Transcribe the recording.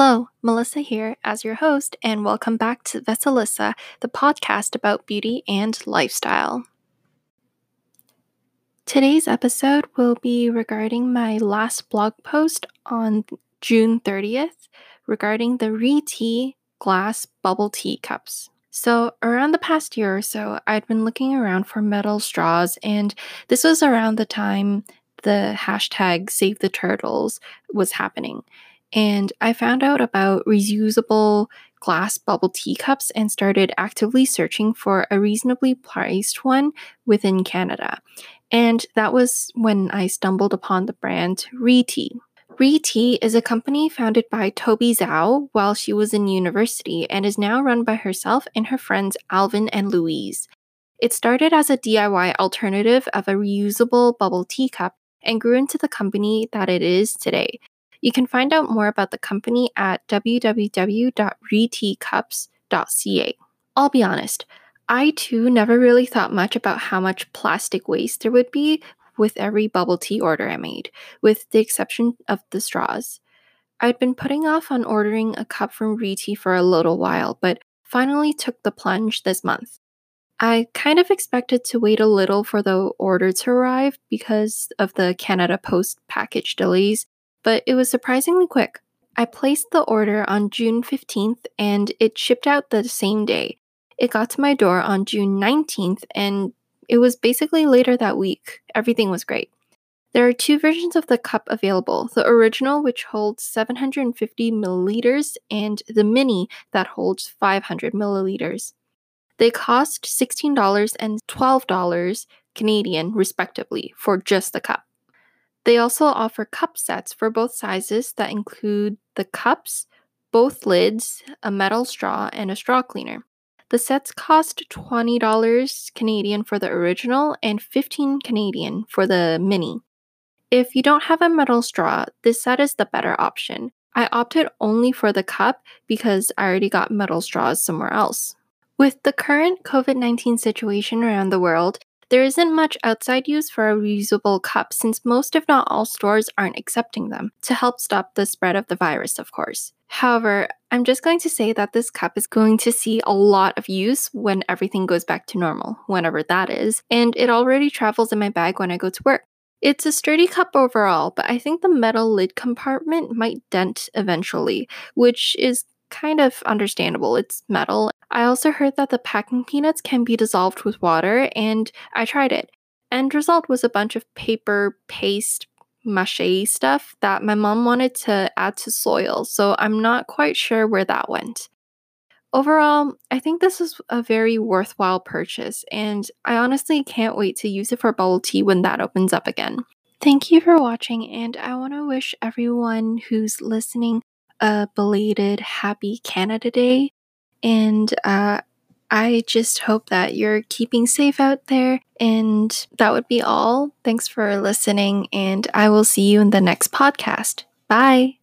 Hello, Melissa here as your host, and welcome back to Vesalissa, the podcast about beauty and lifestyle. Today's episode will be regarding my last blog post on June 30th regarding the ReTea glass bubble tea cups. So around the past year or so, I'd been looking around for metal straws, and this was around the time the hashtag Save the Turtles was happening. And I found out about reusable glass bubble tea cups and started actively searching for a reasonably priced one within Canada. And that was when I stumbled upon the brand ReTea. ReTea is a company founded by Toby Zhao while she was in university and is now run by herself and her friends Alvin and Louise. It started as a DIY alternative of a reusable bubble tea cup and grew into the company that it is today. You can find out more about the company at www.reteacups.ca. I'll be honest, I too never really thought much about how much plastic waste there would be with every bubble tea order I made, with the exception of the straws. I'd been putting off on ordering a cup from ReTea for a little while, but finally took the plunge this month. I kind of expected to wait a little for the order to arrive because of the Canada Post package delays, but it was surprisingly quick. I placed the order on June 15th and it shipped out the same day. It got to my door on June 19th and it was basically later that week. Everything was great. There are two versions of the cup available, the original, which holds 750 milliliters, and the mini that holds 500 milliliters. They cost $16 and $12 Canadian, respectively, for just the cup. They also offer cup sets for both sizes that include the cups, both lids, a metal straw, and a straw cleaner. The sets cost $20 Canadian for the original and $15 Canadian for the mini. If you don't have a metal straw, this set is the better option. I opted only for the cup because I already got metal straws somewhere else. With the current COVID-19 situation around the world, there isn't much outside use for a reusable cup since most, if not all, stores aren't accepting them, to help stop the spread of the virus, of course. However, I'm just going to say that this cup is going to see a lot of use when everything goes back to normal, whenever that is, and it already travels in my bag when I go to work. It's a sturdy cup overall, but I think the metal lid compartment might dent eventually, which is kind of understandable. It's metal. I also heard that the packing peanuts can be dissolved with water, and I tried it. End result was a bunch of paper, paste, mache stuff that my mom wanted to add to soil, so I'm not quite sure where that went. Overall, I think this is a very worthwhile purchase, and I honestly can't wait to use it for bubble tea when that opens up again. Thank you for watching, and I want to wish everyone who's listening a belated happy Canada Day. And I just hope that you're keeping safe out there. And that would be all. Thanks for listening, and I will see you in the next podcast. Bye.